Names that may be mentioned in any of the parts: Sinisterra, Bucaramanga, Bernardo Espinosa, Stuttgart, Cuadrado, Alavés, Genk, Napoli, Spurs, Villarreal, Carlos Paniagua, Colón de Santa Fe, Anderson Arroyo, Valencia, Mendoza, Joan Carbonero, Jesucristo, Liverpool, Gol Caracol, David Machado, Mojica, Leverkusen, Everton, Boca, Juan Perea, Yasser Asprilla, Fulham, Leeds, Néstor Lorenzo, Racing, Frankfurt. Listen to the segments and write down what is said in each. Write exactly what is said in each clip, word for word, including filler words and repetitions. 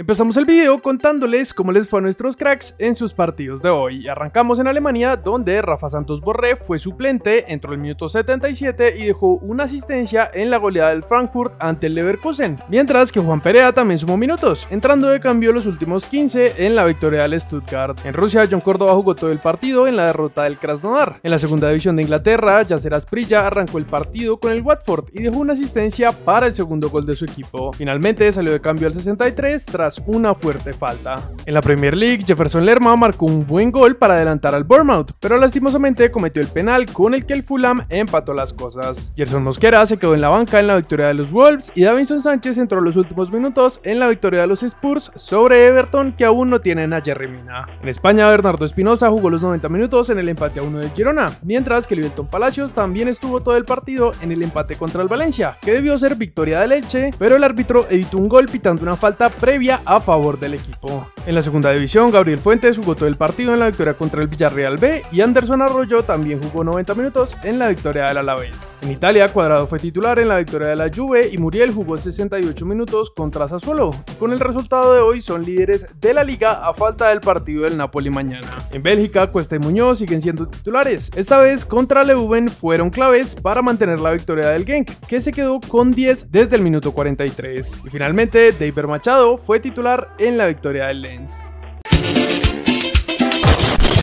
Empezamos el video contándoles cómo les fue a nuestros cracks en sus partidos de hoy. Arrancamos en Alemania, donde Rafa Santos Borré fue suplente, entró el minuto setenta y siete y dejó una asistencia en la goleada del Frankfurt ante el Leverkusen, mientras que Juan Perea también sumó minutos, entrando de cambio los últimos quince en la victoria del Stuttgart. En Rusia, John Córdoba jugó todo el partido en la derrota del Krasnodar. En la segunda división de Inglaterra, Yasser Asprilla arrancó el partido con el Watford y dejó una asistencia para el segundo gol de su equipo. Finalmente salió de cambio al sesenta y tres tras una fuerte falta. En la Premier League, Jefferson Lerma marcó un buen gol para adelantar al Bournemouth, pero lastimosamente cometió el penal con el que el Fulham empató las cosas. Jefferson Mosquera se quedó en la banca en la victoria de los Wolves y Davinson Sánchez entró en los últimos minutos en la victoria de los Spurs sobre Everton, que aún no tienen a Yerry Mina. En España, Bernardo Espinosa jugó los noventa minutos en el empate a uno de Girona, mientras que Livingston Palacios también estuvo todo el partido en el empate contra el Valencia, que debió ser victoria del Elche, pero el árbitro evitó un gol pitando una falta previa a favor del equipo. En la segunda división, Gabriel Fuentes jugó todo el partido en la victoria contra el Villarreal B y Anderson Arroyo también jugó noventa minutos en la victoria del Alavés. En Italia, Cuadrado fue titular en la victoria de la Juve y Muriel jugó sesenta y ocho minutos contra Sassuolo. Con el resultado de hoy son líderes de la liga a falta del partido del Napoli mañana. En Bélgica, Cuesta y Muñoz siguen siendo titulares. Esta vez contra Leuven fueron claves para mantener la victoria del Genk, que se quedó con diez desde el minuto cuarenta y tres. Y finalmente, David Machado fue titular titular en la victoria del Lens.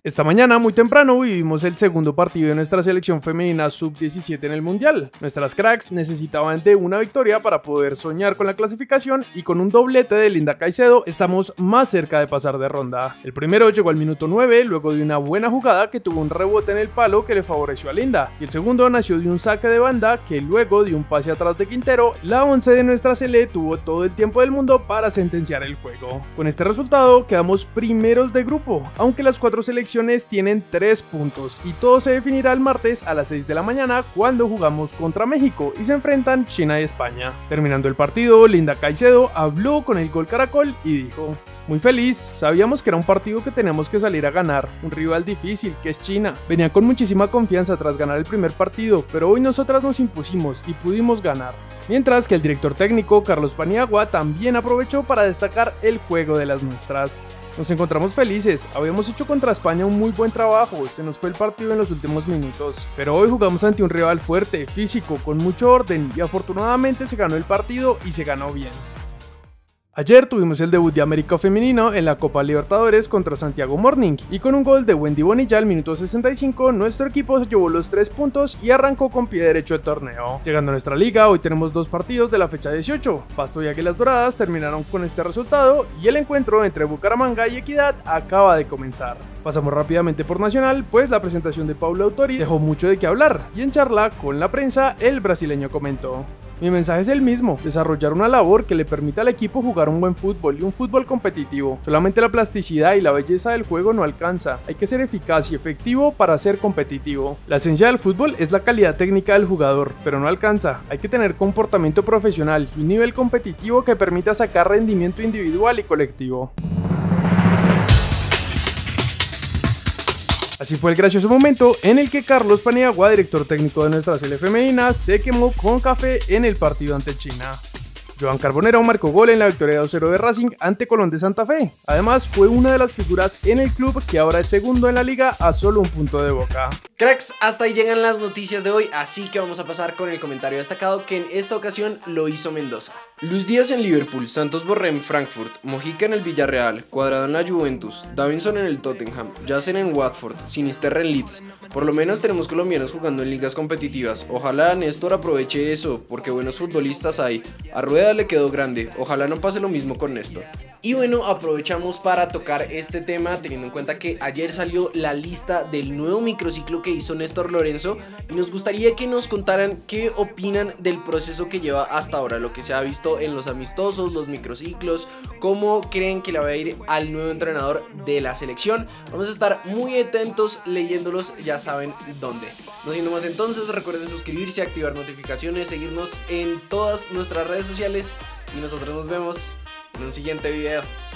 Esta mañana muy temprano vivimos el segundo partido de nuestra selección femenina sub diecisiete en el mundial. Nuestras cracks necesitaban de una victoria para poder soñar con la clasificación y con un doblete de Linda Caicedo estamos más cerca de pasar de ronda. El primero llegó al minuto nueve luego de una buena jugada que tuvo un rebote en el palo que le favoreció a Linda, y el segundo nació de un saque de banda que luego de un pase atrás de Quintero, la once de nuestra Sele tuvo todo el tiempo del mundo para sentenciar el juego. Con este resultado quedamos primeros de grupo, aunque las cuatro selecciones tienen tres puntos y todo se definirá el martes a las seis de la mañana cuando jugamos contra México y se enfrentan China y España. Terminando el partido, Linda Caicedo habló con el Gol Caracol y dijo: muy feliz, sabíamos que era un partido que teníamos que salir a ganar, un rival difícil que es China. Venían con muchísima confianza tras ganar el primer partido, pero hoy nosotras nos impusimos y pudimos ganar. Mientras que el director técnico Carlos Paniagua también aprovechó para destacar el juego de las nuestras. Nos encontramos felices, habíamos hecho contra España un muy buen trabajo, se nos fue el partido en los últimos minutos, pero hoy jugamos ante un rival fuerte, físico, con mucho orden y afortunadamente se ganó el partido y se ganó bien. Ayer tuvimos el debut de América Femenino en la Copa Libertadores contra Santiago Morning y con un gol de Wendy Bonilla al minuto sesenta y cinco nuestro equipo se llevó los tres puntos y arrancó con pie derecho el torneo. Llegando a nuestra liga, hoy tenemos dos partidos de la fecha dieciocho, Pasto y Águilas Doradas terminaron con este resultado y el encuentro entre Bucaramanga y Equidad acaba de comenzar. Pasamos rápidamente por Nacional, pues la presentación de Paulo Autori dejó mucho de qué hablar y en charla con la prensa el brasileño comentó: mi mensaje es el mismo, desarrollar una labor que le permita al equipo jugar un buen fútbol y un fútbol competitivo. Solamente la plasticidad y la belleza del juego no alcanza, hay que ser eficaz y efectivo para ser competitivo. La esencia del fútbol es la calidad técnica del jugador, pero no alcanza, hay que tener comportamiento profesional y un nivel competitivo que permita sacar rendimiento individual y colectivo. Así fue el gracioso momento en el que Carlos Paniagua, director técnico de nuestra Sele femenina, se quemó con café en el partido ante China. Joan Carbonero marcó gol en la victoria dos cero de Racing ante Colón de Santa Fe. Además, fue una de las figuras en el club que ahora es segundo en la liga a solo un punto de Boca. Cracks, hasta ahí llegan las noticias de hoy, así que vamos a pasar con el comentario destacado que en esta ocasión lo hizo Mendoza. Luis Díaz en Liverpool, Santos Borré en Frankfurt, Mojica en el Villarreal, Cuadrado en la Juventus, Davinson en el Tottenham, Yasser en Watford, Sinisterra en Leeds. Por lo menos tenemos colombianos jugando en ligas competitivas, ojalá Néstor aproveche eso, porque buenos futbolistas hay. A Rueda le quedó grande, ojalá no pase lo mismo con Néstor. Y bueno, aprovechamos para tocar este tema teniendo en cuenta que ayer salió la lista del nuevo microciclo que hizo Néstor Lorenzo y nos gustaría que nos contaran qué opinan del proceso que lleva hasta ahora, lo que se ha visto en los amistosos, los microciclos, cómo creen que le va a ir al nuevo entrenador de la selección. Vamos a estar muy atentos leyéndolos, ya saben dónde. No siendo más entonces, recuerden suscribirse, activar notificaciones, seguirnos en todas nuestras redes sociales y nosotros nos vemos en un siguiente video.